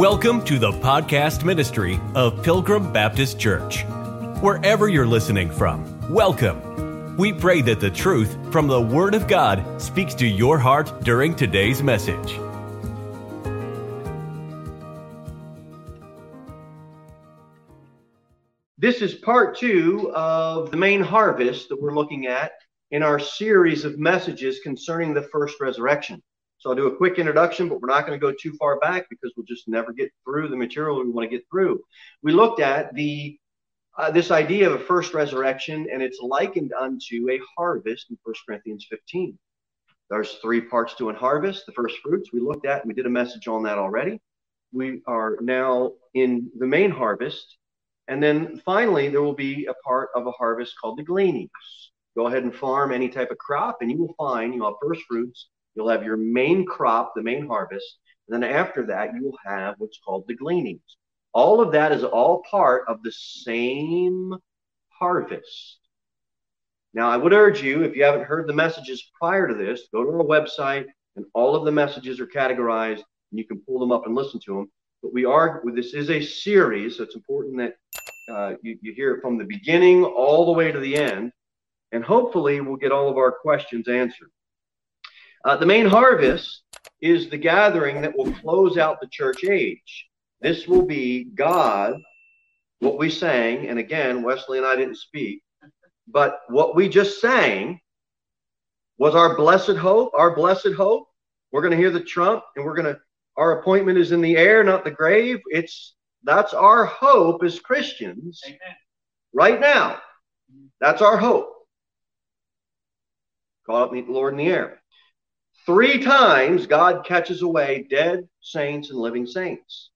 Welcome to the podcast ministry of Pilgrim Baptist Church. Wherever you're listening from, welcome. We pray that the truth from the Word of God speaks to your heart during today's message. This is part two of the main harvest that we're looking at in our series of messages concerning the first resurrection. So I'll do a quick introduction, but we're not going to go too far back because we'll just never get through the material we want to get through. We looked at this idea of a first resurrection, and it's likened unto a harvest in 1 Corinthians 15. There's three parts to a harvest. The first fruits we looked at, and we did a message on that already. We are now in the main harvest. And then finally, there will be a part of a harvest called the gleanings. Go ahead and farm any type of crop, and you will find you'll have first fruits, you'll have your main crop, the main harvest, and then after that, you will have what's called the gleanings. All of that is all part of the same harvest. Now, I would urge you, if you haven't heard the messages prior to this, go to our website, and all of the messages are categorized, and you can pull them up and listen to them. But this is a series, so it's important that you hear it from the beginning all the way to the end, and hopefully we'll get all of our questions answered. The main harvest is the gathering that will close out the church age. This will be God, what we sang, and again, Wesley and I didn't speak, but what we just sang was our blessed hope, We're going to hear the trump, and our appointment is in the air, not the grave. That's our hope as Christians. Amen. Right now. That's our hope. Call up the Lord in the air. Three times God catches away dead saints and living saints.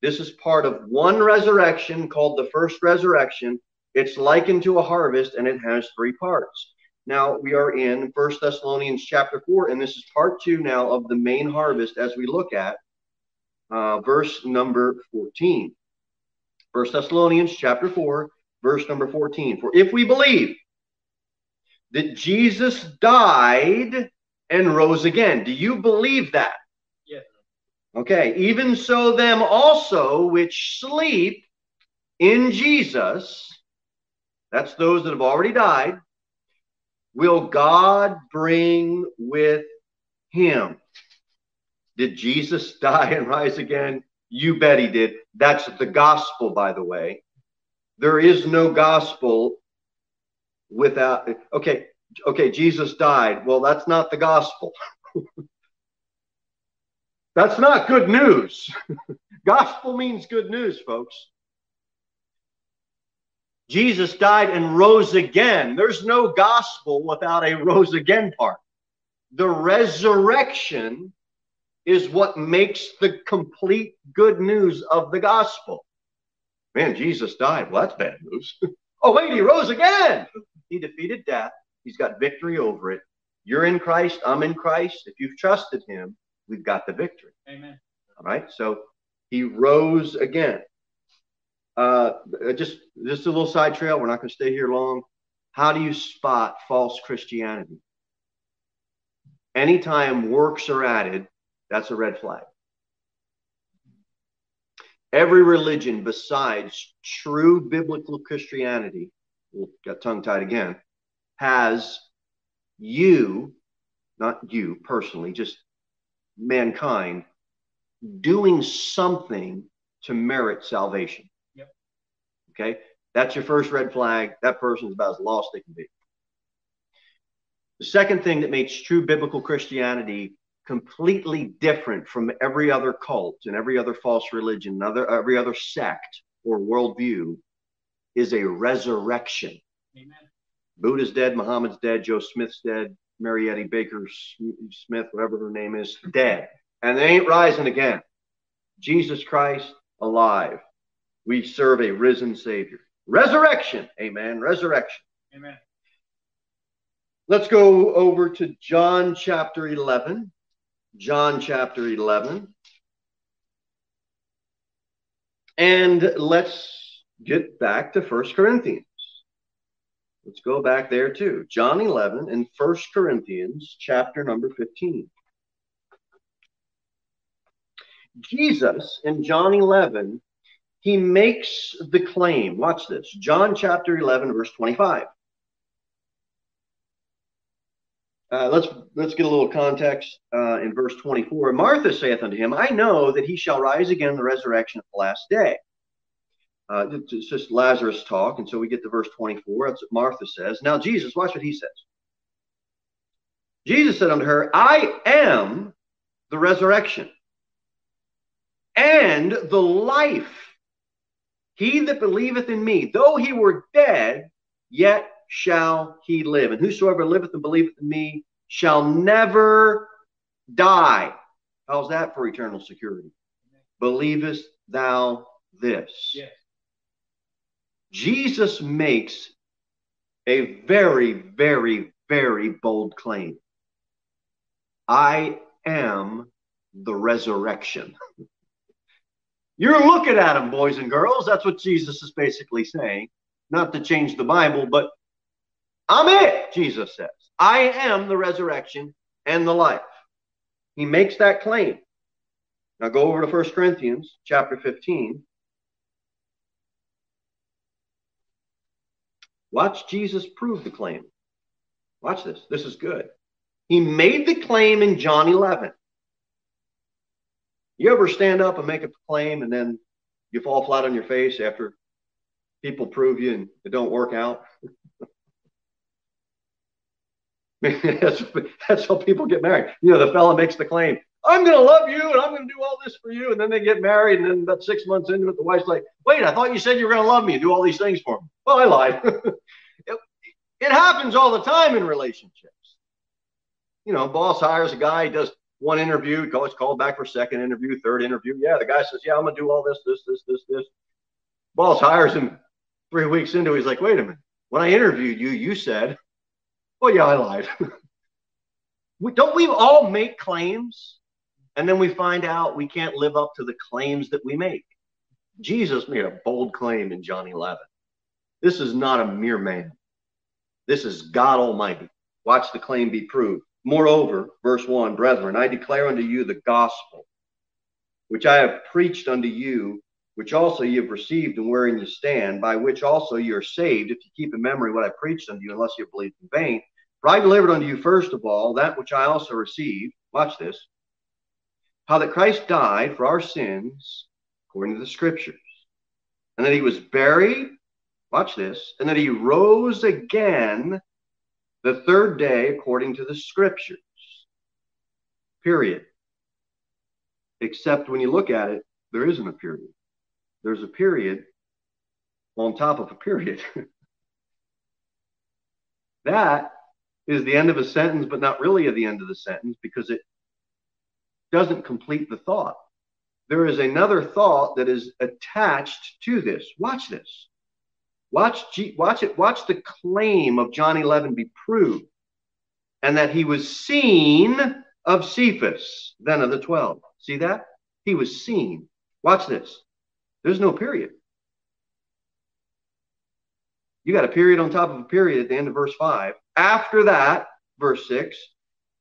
This is part of one resurrection called the first resurrection. It's likened to a harvest, and it has three parts. Now, we are in 1 Thessalonians chapter 4, and this is part 2 now of the main harvest as we look at verse number 14. 1 Thessalonians chapter 4, verse number 14. For if we believe that Jesus died and rose again. Do you believe that? Yes. Okay. Even so, them also which sleep in Jesus, that's those that have already died, will God bring with him? Did Jesus die and rise again? You bet he did. That's the gospel, by the way. There is no gospel without... Okay, Jesus died. Well, that's not the gospel. That's not good news. Gospel means good news, folks. Jesus died and rose again. There's no gospel without a rose again part. The resurrection is what makes the complete good news of the gospel. Man, Jesus died. Well, that's bad news. Oh, wait, he rose again. He defeated death. He's got victory over it. You're in Christ. I'm in Christ. If you've trusted him, we've got the victory. Amen. All right. So he rose again. Just a little side trail. We're not going to stay here long. How do you spot false Christianity? Anytime works are added, that's a red flag. Every religion besides true biblical Christianity, got tongue tied again, has you, not you personally, just mankind, doing something to merit salvation. Okay, that's your first red flag. That person is about as lost as they can be. The second thing that makes true biblical Christianity completely different from every other cult and every other false religion, every other sect or worldview is a resurrection. Amen. Buddha's dead, Muhammad's dead, Joe Smith's dead, Mary Eddy Baker Smith, whatever her name is, dead. And they ain't rising again. Jesus Christ alive. We serve a risen Savior. Resurrection. Amen. Resurrection. Amen. Let's go over to John chapter 11. John chapter 11. And let's get back to 1 Corinthians. Let's go back there too. John 11 and 1 Corinthians chapter number 15. Jesus, in John 11, he makes the claim. Watch this. John chapter 11, verse 25. Let's get a little context in verse 24. Martha saith unto him, I know that he shall rise again in the resurrection at the last day. It's just Lazarus talk. And so we get to verse 24. That's what Martha says. Now Jesus, watch what he says. Jesus said unto her, I am the resurrection and the life. He that believeth in me, though he were dead, yet shall he live. And whosoever liveth and believeth in me shall never die. How's that for eternal security? Amen. Believest thou this? Yes. Jesus makes a very, very, very bold claim. I am the resurrection. You're looking at him, boys and girls. That's what Jesus is basically saying. Not to change the Bible, but I'm it, Jesus says. I am the resurrection and the life. He makes that claim. Now go over to 1 Corinthians chapter 15. Watch Jesus prove the claim. Watch this. This is good. He made the claim in John 11. You ever stand up and make a claim and then you fall flat on your face after people prove you and it don't work out? That's how people get married. You know, the fella makes the claim, I'm going to love you and I'm going to do all this for you. And then they get married. And then about 6 months into it, the wife's like, wait, I thought you said you were going to love me and do all these things for me. Well, I lied. It happens all the time in relationships. You know, boss hires a guy, does one interview, gets called back for second interview, third interview. Yeah, the guy says, yeah, I'm going to do all this, this, this, this, this. Boss hires him 3 weeks into it, he's like, wait a minute. When I interviewed you, you said, well, yeah, I lied. Don't we all make claims? And then we find out we can't live up to the claims that we make. Jesus made a bold claim in John 11. This is not a mere man. This is God Almighty. Watch the claim be proved. Moreover, verse 1, brethren, I declare unto you the gospel, which I have preached unto you, which also you have received and wherein you stand, by which also you are saved, if you keep in memory what I preached unto you, unless you believe in vain. For I delivered unto you first of all that which I also received. Watch this. How that Christ died for our sins, according to the scriptures. And that he was buried, watch this, and that he rose again the third day, according to the scriptures. Period. Except when you look at it, there isn't a period. There's a period on top of a period. That is the end of a sentence, but not really at the end of the sentence, because it doesn't complete the thought. There is another thought that is attached to this. Watch this. Watch the claim of John 11 be proved, and that he was seen of Cephas, then of the 12. See that? He was seen. Watch this. There's no period. You got a period on top of a period at the end of verse 5. After that, verse 6,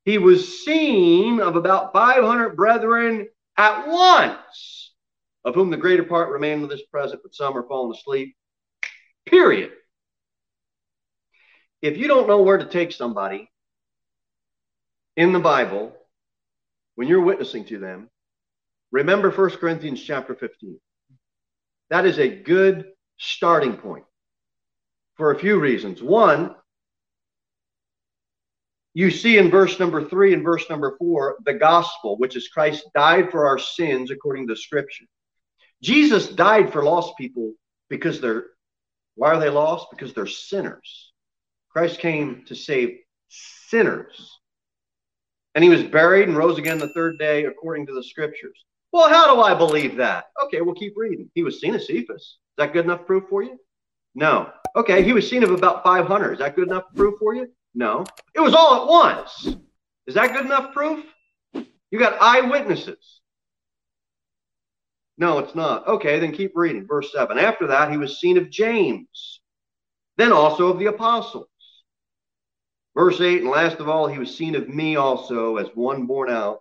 he was seen of about 500 brethren at once, of whom the greater part remain to this present, but some are fallen asleep. Period. If you don't know where to take somebody in the Bible when you're witnessing to them, remember 1 Corinthians chapter 15. That is a good starting point for a few reasons. One, you see in verse number 3 and verse number 4, the gospel, which is Christ died for our sins according to Scripture. Jesus died for lost people because why are they lost? Because they're sinners. Christ came to save sinners. And he was buried and rose again the third day according to the scriptures. Well, how do I believe that? Okay, we'll keep reading. He was seen of Cephas. Is that good enough proof for you? No. Okay, he was seen of about 500. Is that good enough proof for you? No. It was all at once. Is that good enough proof? You got eyewitnesses. No, it's not. Okay, then keep reading. Verse 7. After that, he was seen of James, then also of the apostles. Verse 8, and last of all, he was seen of me also as one born out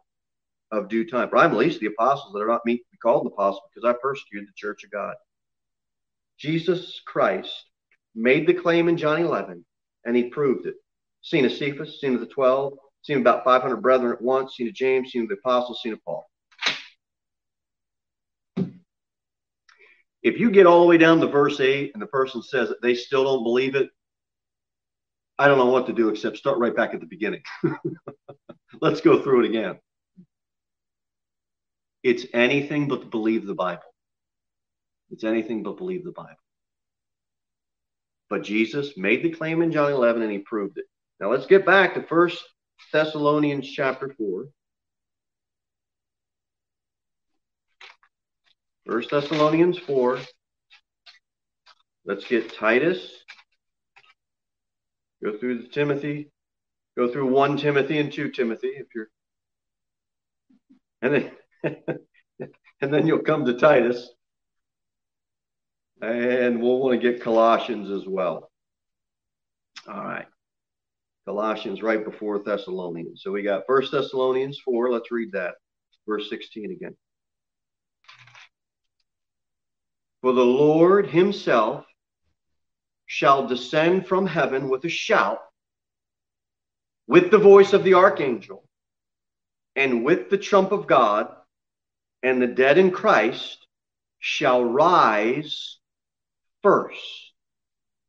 of due time. For I am the least of the apostles, that are not meet to be called an apostle, because I persecuted the church of God. Jesus Christ made the claim in John 11, and he proved it. Seen of Cephas, seen of the 12, seen of about 500 brethren at once, seen of James, seen of the apostles, seen of Paul. If you get all the way down to verse 8 and the person says that they still don't believe it, I don't know what to do except start right back at the beginning. Let's go through it again. It's anything but believe the Bible. It's anything but believe the Bible. But Jesus made the claim in John 11 and he proved it. Now let's get back to 1 Thessalonians chapter 4. 1 Thessalonians 4. Let's get Titus. Go through the Timothy. Go through 1 Timothy and 2 Timothy if you're. And then and then you'll come to Titus. And we'll want to get Colossians as well. All right. Colossians right before Thessalonians. So we got 1 Thessalonians 4. Let's read that. Verse 16 again. For the Lord himself shall descend from heaven with a shout, with the voice of the archangel, and with the trump of God, and the dead in Christ shall rise first.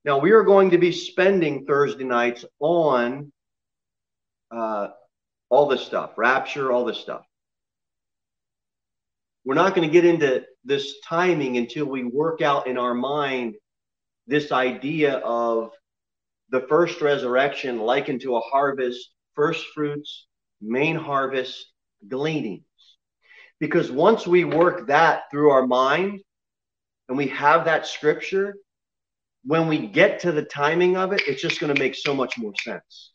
Now, we are going to be spending Thursday nights on all this stuff, rapture, all this stuff. We're not going to get into this timing until we work out in our mind this idea of the first resurrection likened to a harvest, first fruits, main harvest, gleanings. Because once we work that through our mind and we have that scripture, when we get to the timing of it, it's just going to make so much more sense.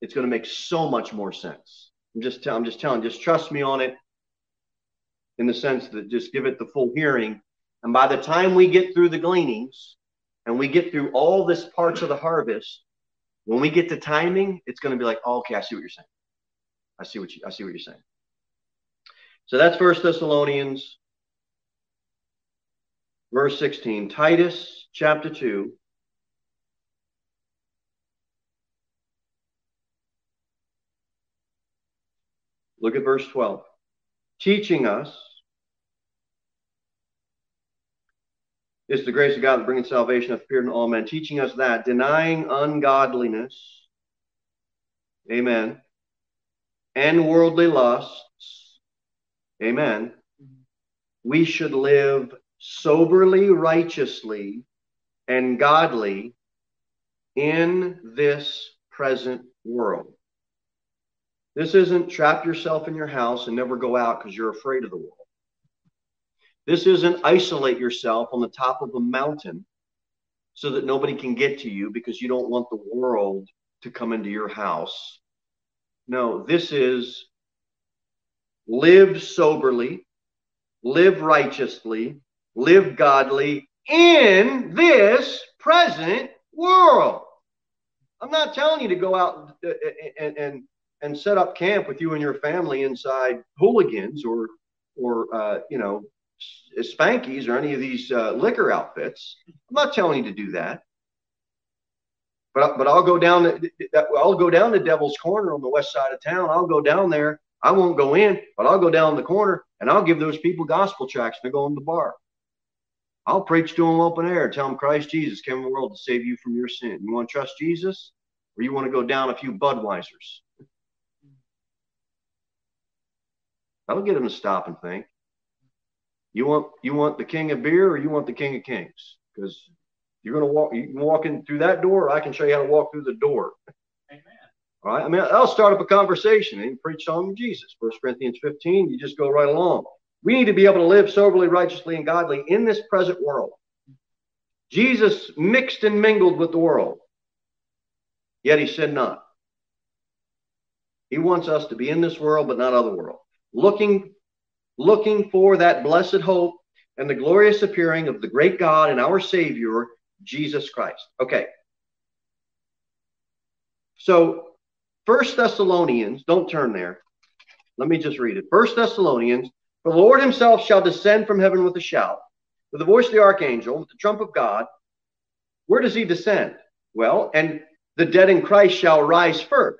It's going to make so much more sense. I'm just telling, just trust me on it, in the sense that just give it the full hearing. And by the time we get through the gleanings and we get through all this parts of the harvest, when we get to timing, it's going to be like, oh, okay, I see what you're saying. I see what you're saying. So that's 1 Thessalonians, verse 16. Titus chapter 2. Look at verse 12. Teaching us is the grace of God that bringeth salvation hath appeared in all men. Teaching us that, denying ungodliness, amen, and worldly lusts, amen, we should live soberly, righteously, and godly in this present world. This isn't trap yourself in your house and never go out because you're afraid of the world. This isn't isolate yourself on the top of a mountain so that nobody can get to you because you don't want the world to come into your house. No, this is live soberly, live righteously, live godly in this present world. I'm not telling you to go out and set up camp with you and your family inside hooligans or Spankies or any of these liquor outfits. I'm not telling you to do that. But I'll go down to Devil's Corner on the west side of town. I'll go down there. I won't go in, but I'll go down the corner and I'll give those people gospel tracts to go in the bar. I'll preach to them open air. Tell them Christ Jesus came in the world to save you from your sin. You want to trust Jesus, or you want to go down a few Budweisers? That'll get them to stop and think. You want the king of beer, or you want the king of kings? Because you're going to walk. You can walk in through that door. Or I can show you how to walk through the door. Amen. All right. I mean, I'll start up a conversation and preach on Jesus. 1 Corinthians 15. You just go right along. We need to be able to live soberly, righteously, and godly in this present world. Jesus mixed and mingled with the world, yet he sinned not. He wants us to be in this world, but not of the world. Looking for that blessed hope and the glorious appearing of the great God and our Savior, Jesus Christ. Okay. So 1 Thessalonians, don't turn there. Let me just read it. 1 Thessalonians, for the Lord himself shall descend from heaven with a shout, with the voice of the archangel, with the trump of God. Where does he descend? Well, and the dead in Christ shall rise first.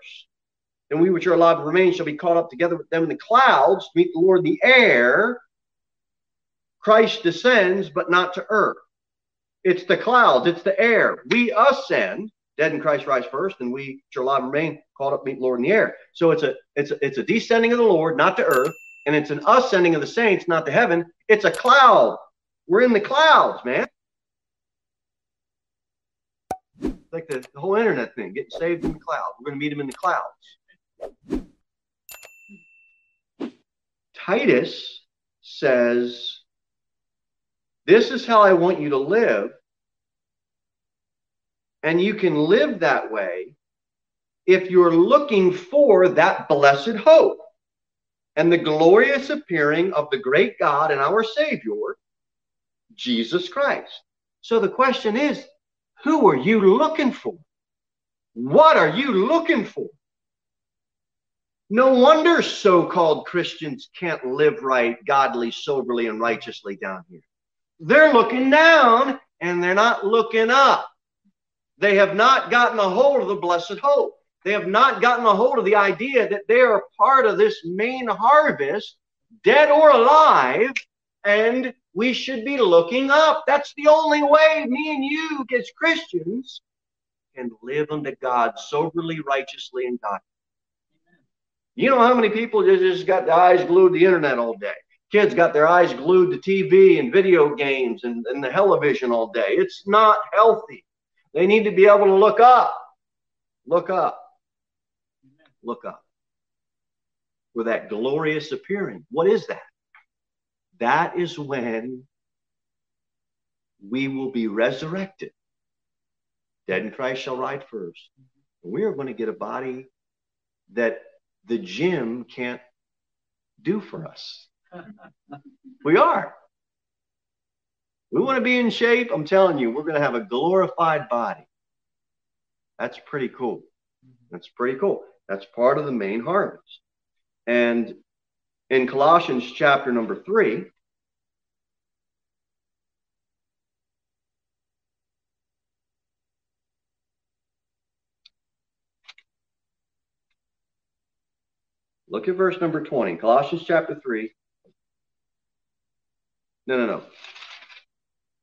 And we which are alive and remain shall be caught up together with them in the clouds to meet the Lord in the air. Christ descends, but not to earth. It's the clouds. It's the air. We ascend. Dead in Christ rise first, and we which are alive and remain caught up to meet the Lord in the air. So it's a descending of the Lord, not to earth, and it's an ascending of the saints, not to heaven. It's a cloud. We're in the clouds, man. It's like the whole internet thing, getting saved in the cloud. We're going to meet him in the clouds. Titus says, this is how I want you to live, and you can live that way if you're looking for that blessed hope and the glorious appearing of the great God and our Savior, Jesus Christ. So the question is, who are you looking for? What are you looking for? No wonder so-called Christians can't live right, godly, soberly, and righteously down here. They're looking down, and they're not looking up. They have not gotten a hold of the blessed hope. They have not gotten a hold of the idea that they are part of this main harvest, dead or alive, and we should be looking up. That's the only way me and you as Christians can live unto God soberly, righteously, and godly. You know how many people just got their eyes glued to the internet all day? Kids got their eyes glued to TV and video games and the television all day. It's not healthy. They need to be able to look up. Look up. Look up. For that glorious appearing. What is that? That is when we will be resurrected. Dead in Christ shall rise first. We are going to get a body that the gym can't do for us. We are. We want to be in shape. I'm telling you, we're going to have a glorified body. That's pretty cool. That's pretty cool. That's part of the main harvest. And in Colossians chapter number 3, look at verse number 20, Colossians chapter 3. No.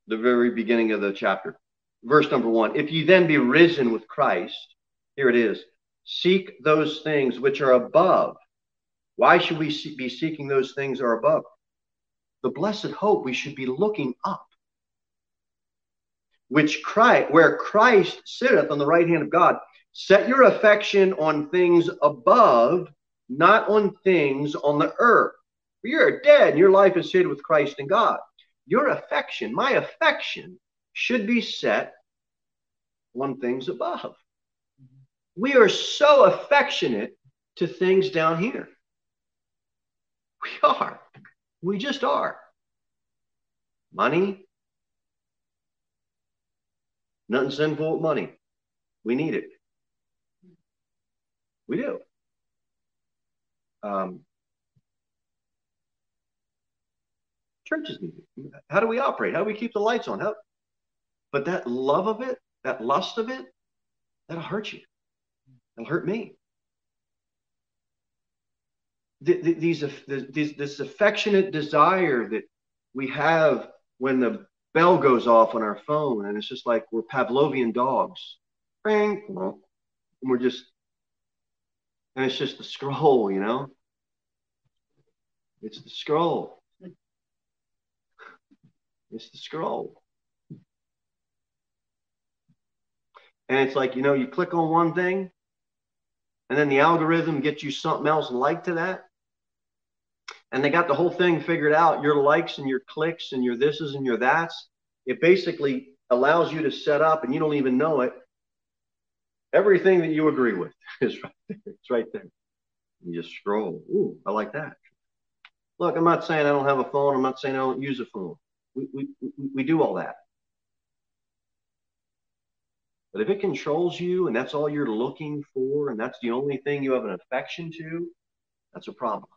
The very beginning of the chapter. Verse number 1. If ye then be risen with Christ, here it is, seek those things which are above. Why should we be seeking those things that are above? The blessed hope, we should be looking up. Where Christ sitteth on the right hand of God, set your affection on things above, not on things on the earth. For you are dead, and your life is hid with Christ in God. Your affection, my affection, should be set on things above. We are so affectionate to things down here. We are. We just are. Money. Nothing sinful with money. We need it. We do. Churches need it. How do we operate? How do we keep the lights on? But that love of it, that lust of it, that'll hurt you. That'll hurt me. This affectionate desire that we have when the bell goes off on our phone, and it's just like we're Pavlovian dogs. Ring, and we're just... And it's just the scroll, you know. It's the scroll. It's the scroll. And it's like, you know, you click on one thing, and then the algorithm gets you something else like to that. And they got the whole thing figured out, your likes and your clicks and your thises and your that's. It basically allows you to set up, and you don't even know it, everything that you agree with is right there. It's right there. You just scroll. Ooh, I like that. Look, I'm not saying I don't have a phone. I'm not saying I don't use a phone. We do all that. But if it controls you and that's all you're looking for and that's the only thing you have an affection to, that's a problem.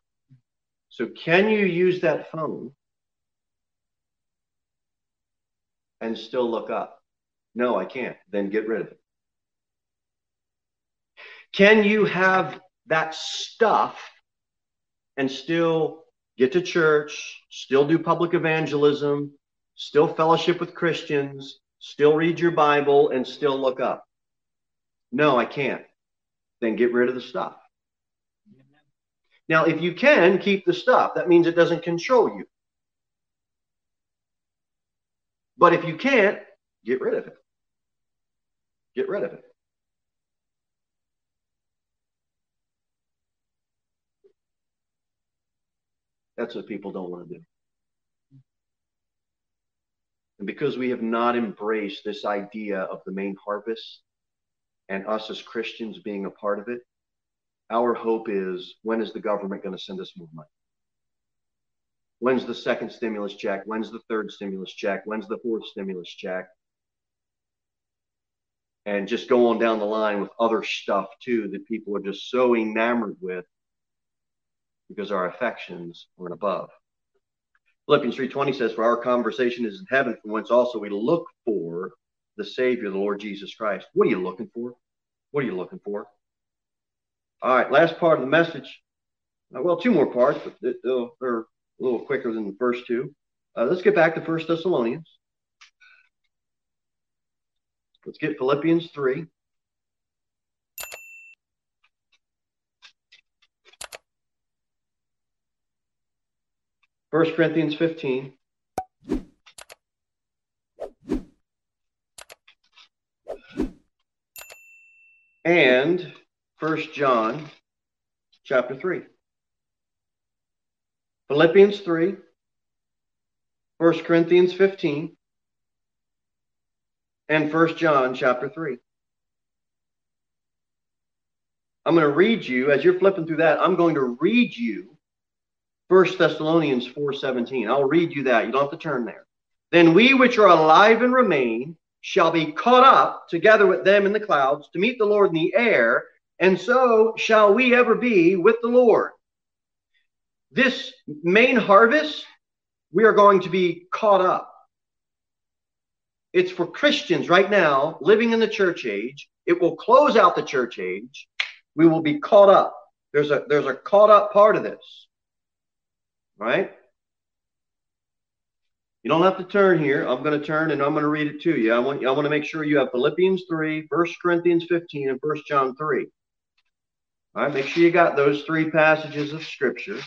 So can you use that phone and still look up? No, I can't. Then get rid of it. Can you have that stuff and still get to church, still do public evangelism, still fellowship with Christians, still read your Bible, and still look up? No, I can't. Then get rid of the stuff. Now, if you can keep the stuff, that means it doesn't control you. But if you can't, get rid of it. Get rid of it. That's what people don't want to do. And because we have not embraced this idea of the main harvest and us as Christians being a part of it, our hope is, when is the government going to send us more money? When's the second stimulus check? When's the third stimulus check? When's the fourth stimulus check? And just go on down the line with other stuff too that people are just so enamored with because our affections are above. Philippians 3:20 says, for our conversation is in heaven, from whence also we look for the Savior, the Lord Jesus Christ. What are you looking for? What are you looking for? All right, last part of the message. Well, two more parts, but they're a little quicker than the first two. Let's get back to 1 Thessalonians. Let's get Philippians 3. First Corinthians 15. And 1 John chapter 3. Philippians 3, 1 Corinthians 15, and 1 John chapter 3. I'm going to read you, as you're flipping through that, I'm going to read you 1 Thessalonians 4:17. I'll read you that. You don't have to turn there. Then we which are alive and remain shall be caught up together with them in the clouds to meet the Lord in the air, and so shall we ever be with the Lord. This main harvest, we are going to be caught up. It's for Christians right now living in the church age. It will close out the church age. We will be caught up. There's a caught up part of this. All right? You don't have to turn here. I'm going to turn and I'm going to read it to you. I want to make sure you have Philippians 3, 1 Corinthians 15, and 1 John 3. All right, make sure you got those three passages of Scripture.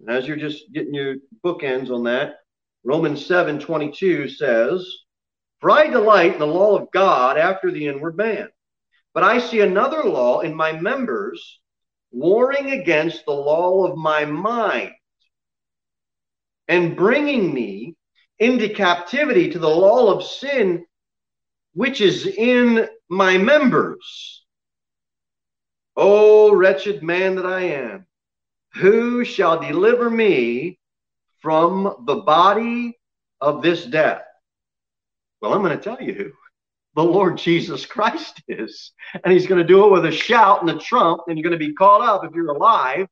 And as you're just getting your bookends on that, Romans 7:22 says, for I delight in the law of God after the inward man, but I see another law in my members, warring against the law of my mind, and bringing me into captivity to the law of sin, which is in my members. O wretched man that I am, who shall deliver me from the body of this death? Well, I'm going to tell you who. The Lord Jesus Christ is. And he's going to do it with a shout and a trump, and you're going to be caught up if you're alive.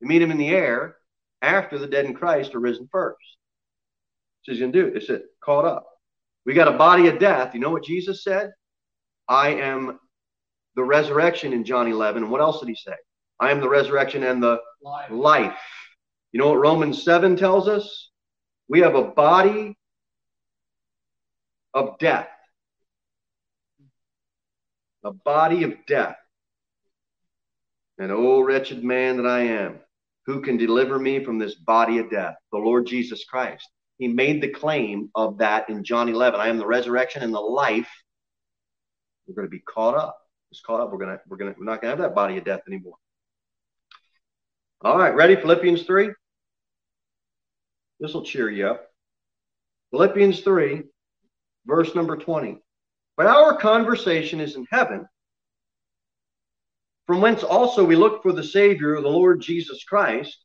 You meet him in the air. After the dead in Christ are risen first. So he's going to do it. It's it. Caught up. We got a body of death. You know what Jesus said? I am the resurrection in John 11. And what else did he say? I am the resurrection and the life. You know what Romans 7 tells us? We have a body of death. A body of death. And oh, wretched man that I am. Who can deliver me from this body of death? The Lord Jesus Christ. He made the claim of that in John 11. I am the resurrection and the life. We're going to be caught up. It's caught up. We're not going to have that body of death anymore. All right, ready? Philippians 3. This will cheer you up. Philippians 3, verse number 20. But our conversation is in heaven, from whence also we look for the Savior, the Lord Jesus Christ,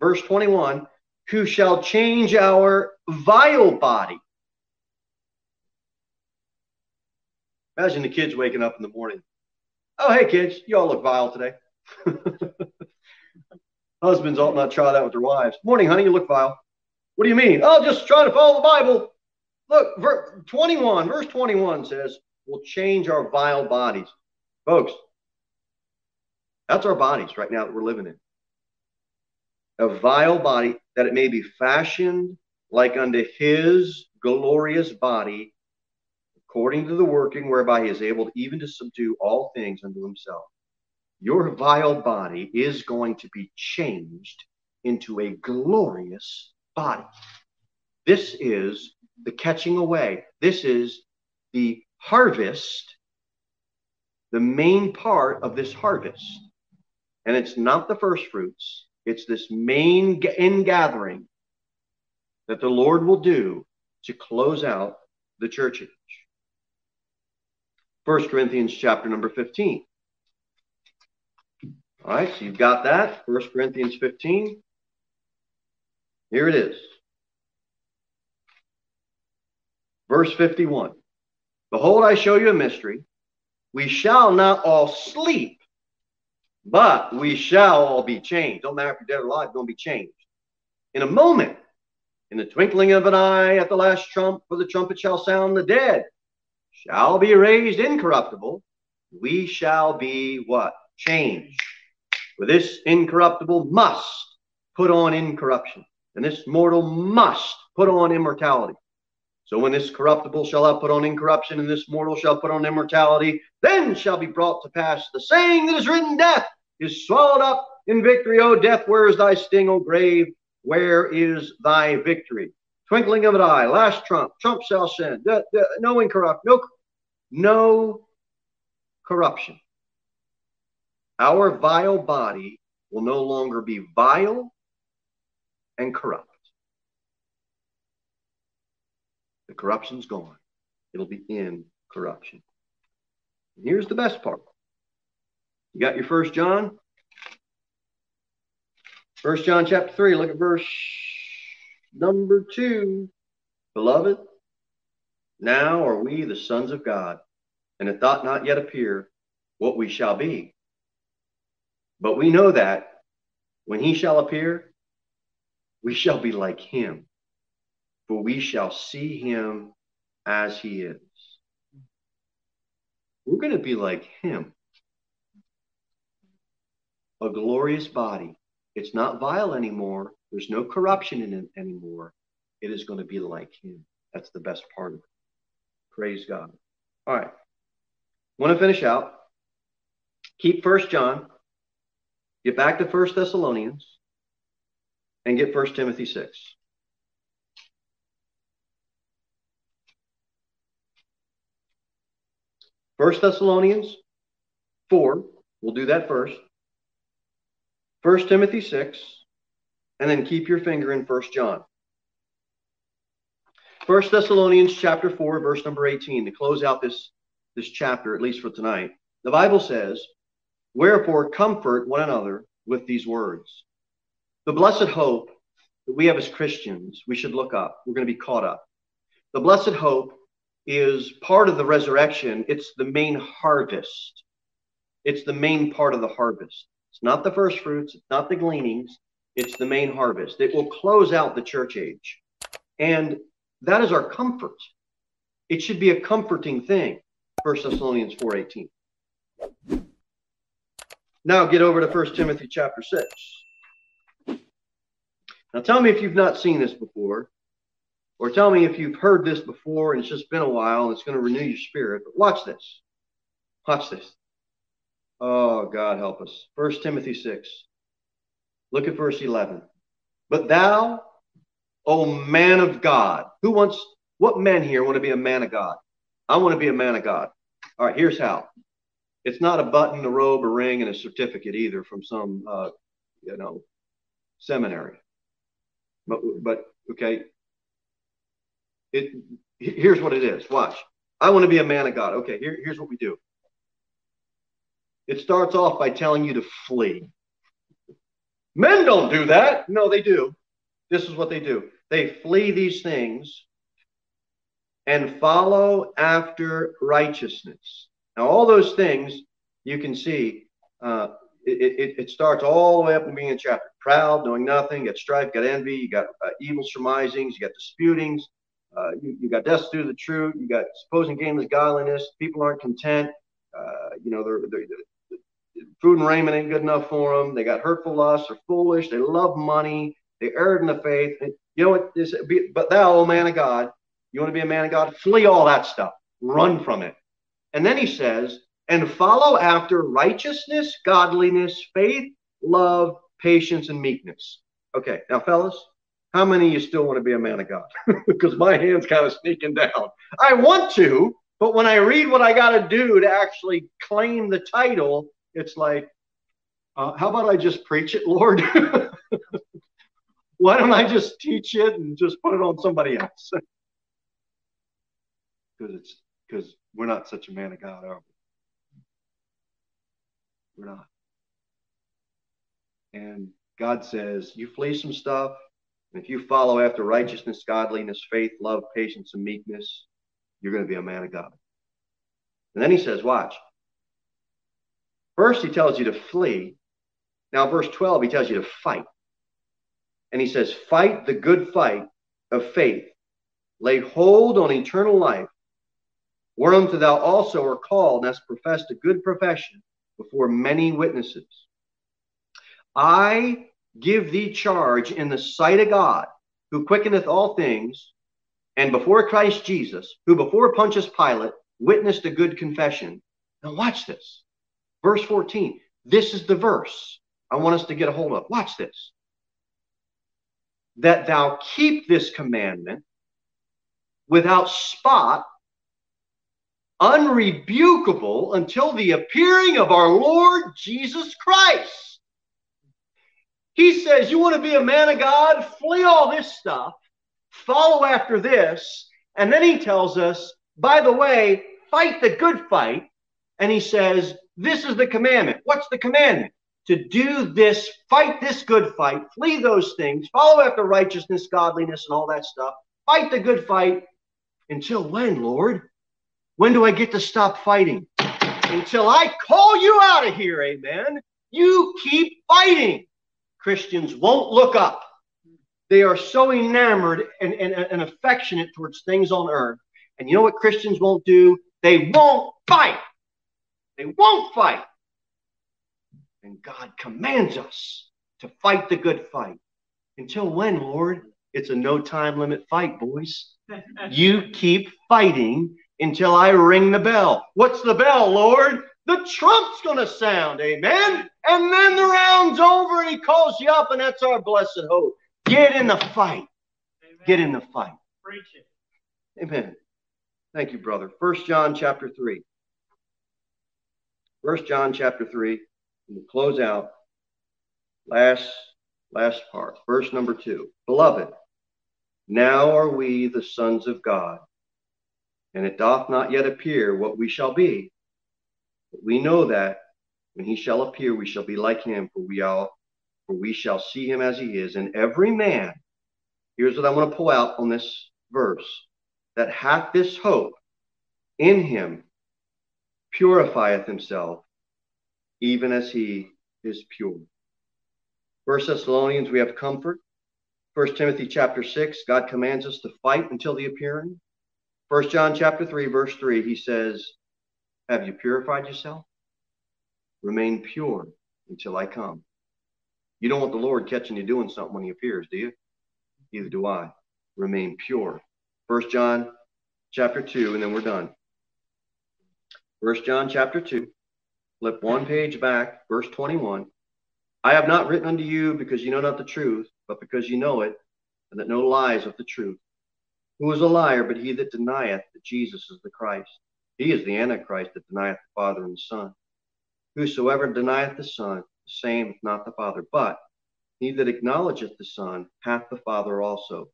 verse 21, who shall change our vile body. Imagine the kids waking up in the morning. Oh, hey, kids, you all look vile today. Husbands ought not try that with their wives. Morning, honey, you look vile. What do you mean? Oh, just trying to follow the Bible. Look, verse 21 says, we'll change our vile bodies. Folks, that's our bodies right now that we're living in. A vile body, that it may be fashioned like unto his glorious body, according to the working whereby he is able even to subdue all things unto himself. Your vile body is going to be changed into a glorious body. This is the catching away. This is the harvest, the main part of this harvest. And it's not the first fruits. It's this main ingathering that the Lord will do to close out the church age. 1 Corinthians chapter number 15. All right, so you've got that. 1 Corinthians 15. Here it is. Verse 51. Behold, I show you a mystery. We shall not all sleep, but we shall all be changed. Don't matter if you're dead or alive, you're going to be changed. In a moment, in the twinkling of an eye, at the last trump, for the trumpet shall sound, the dead shall be raised incorruptible. We shall be what? Changed. For this incorruptible must put on incorruption, and this mortal must put on immortality. So when this corruptible shall have put on incorruption, and this mortal shall put on immortality, then shall be brought to pass the saying that is written, death is swallowed up in victory. O death, where is thy sting? O grave, where is thy victory? Twinkling of an eye, last trump, trump shall send. No corruption. Our vile body will no longer be vile and corrupt. The corruption's gone. It'll be in corruption. And here's the best part. You got your 1 John? 1 John chapter 3, look at verse number 2. Beloved, now are we the sons of God, and it doth not yet appear what we shall be. But we know that when he shall appear, we shall be like him, for we shall see him as he is. We're going to be like him. A glorious body. It's not vile anymore. There's no corruption in it anymore. It is going to be like him. That's the best part of it. Praise God. All right. Want to finish out. Keep 1 John. Get back to 1 Thessalonians. And get 1 Timothy 6. First Thessalonians 4, we'll do that first. 1 Timothy 6, and then keep your finger in 1 John. 1 Thessalonians chapter 4, verse number 18, to close out this chapter, at least for tonight. The Bible says, wherefore comfort one another with these words. The blessed hope that we have as Christians, we should look up. We're going to be caught up. The blessed hope is part of the resurrection. It's the main harvest. It's the main part of the harvest. It's not the first fruits. It's not the gleanings. It's the main harvest. It will close out the church age. And that is our comfort. It should be a comforting thing. 1 Thessalonians 4:18. Now get over to 1 Timothy chapter 6. Now tell me if you've not seen this before. Or tell me if you've heard this before and it's just been a while and it's going to renew your spirit. But watch this. Watch this. Oh, God help us. 1 Timothy 6. Look at verse 11. But thou, O man of God. Who wants, what men here want to be a man of God? I want to be a man of God. All right, here's how. It's not a button, a robe, a ring, and a certificate either from some, seminary. But okay. Here's what it is. Watch. I want to be a man of God. Okay, here's what we do. It starts off by telling you to flee. Men don't do that. No, they do. This is what they do. They flee these things and follow after righteousness. Now, all those things you can see, it starts all the way up in the beginning of the chapter. proud, doing nothing. You got strife, you got envy, you got evil surmisings, you got disputings, you got destitute of the truth, you got supposing gainless godliness. People aren't content. You know, they're food and raiment ain't good enough for them. They got hurtful lusts. They're foolish. They love money. They erred in the faith. And you know what? But thou, O man of God, you want to be a man of God? Flee all that stuff. Run from it. And then he says, and follow after righteousness, godliness, faith, love, patience, and meekness. Okay, now, fellas, how many of you still want to be a man of God? Because my hand's kind of sneaking down. I want to, but when I read what I got to do to actually claim the title, it's like, how about I just preach it, Lord? Why don't I just teach it and just put it on somebody else? Because we're not such a man of God, are we? We're not. And God says, you flee some stuff, and if you follow after righteousness, godliness, faith, love, patience, and meekness, you're going to be a man of God. And then he says, watch. First, he tells you to flee. Now, verse 12, he tells you to fight. And he says, fight the good fight of faith. Lay hold on eternal life, whereunto thou also are called, and hast professed a good profession before many witnesses. I give thee charge in the sight of God, who quickeneth all things, and before Christ Jesus, who before Pontius Pilate witnessed a good confession. Now watch this. Verse 14. This is the verse I want us to get a hold of. Watch this. That thou keep this commandment without spot, unrebukable, until the appearing of our Lord Jesus Christ. He says, you want to be a man of God? Flee all this stuff. Follow after this. And then he tells us, by the way, fight the good fight. And he says, this is the commandment. What's the commandment? To do this, fight this good fight, flee those things, follow after righteousness, godliness, and all that stuff. Fight the good fight. Until when, Lord? When do I get to stop fighting? Until I call you out of here, amen. You keep fighting. Christians won't look up. They are so enamored and affectionate towards things on earth. And you know what Christians won't do? They won't fight. They won't fight. And God commands us to fight the good fight. Until when, Lord? It's a no time limit fight, boys. You keep fighting until I ring the bell. What's the bell, Lord? The trump's going to sound, amen? And then the round's over and he calls you up, and that's our blessed hope. Get in the fight. Amen. Get in the fight. Preach it. Amen. Thank you, brother. 1 John chapter 3. 1 John chapter 3. We'll close out last part, verse number 2. Beloved, now are we the sons of God, and it doth not yet appear what we shall be. But we know that when he shall appear, we shall be like him, for we shall see him as he is. And every man, here's what I want to pull out on this verse, that hath this hope in him purifieth himself, even as he is pure. 1 Thessalonians, we have comfort. 1 Timothy chapter 6, God commands us to fight until the appearing. 1 John chapter 3, verse 3, he says, have you purified yourself? Remain pure until I come. You don't want the Lord catching you doing something when he appears, do you? Neither do I. Remain pure. 1 John chapter 2, and then we're done. 1 John chapter 2. Flip one page back, verse 21. I have not written unto you because you know not the truth, but because you know it, and that no lie is of the truth. Who is a liar but he that denieth that Jesus is the Christ? He is the Antichrist that denieth the Father and the Son. Whosoever denieth the Son, the same is not the Father. But he that acknowledgeth the Son hath the Father also.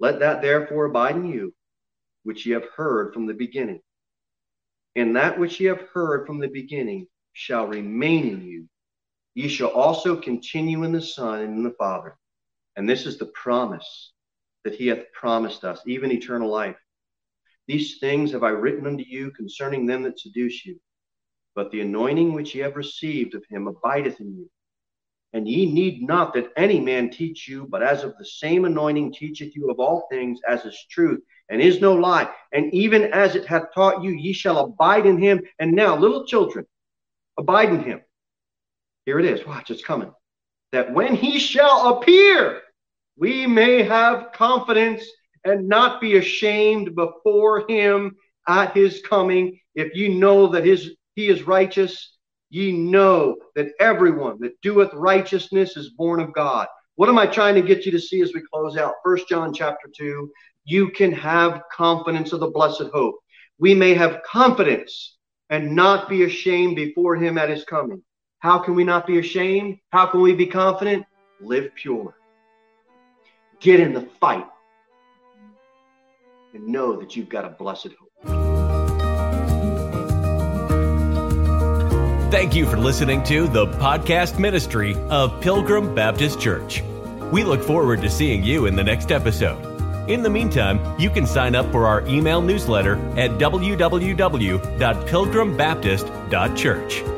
Let that therefore abide in you, which ye have heard from the beginning. And that which ye have heard from the beginning shall remain in you. Ye shall also continue in the Son and in the Father. And this is the promise that he hath promised us, even eternal life. These things have I written unto you concerning them that seduce you. But the anointing which ye have received of him abideth in you, And ye need not that any man teach you, but as of the same anointing teacheth you of all things, as is truth, and is no lie. And even as it hath taught you, ye shall abide in him. And now, little children, abide in him. Here it is. Watch, it's coming. That when he shall appear, we may have confidence and not be ashamed before him at his coming. If you know that he is righteous, ye know that everyone that doeth righteousness is born of God. What am I trying to get you to see as we close out? 1 John chapter 2, you can have confidence of the blessed hope. We may have confidence and not be ashamed before him at his coming. How can we not be ashamed? How can we be confident? Live pure. Get in the fight. And know that you've got a blessed hope. Thank you for listening to the podcast ministry of Pilgrim Baptist Church. We look forward to seeing you in the next episode. In the meantime, you can sign up for our email newsletter at www.pilgrimbaptist.church.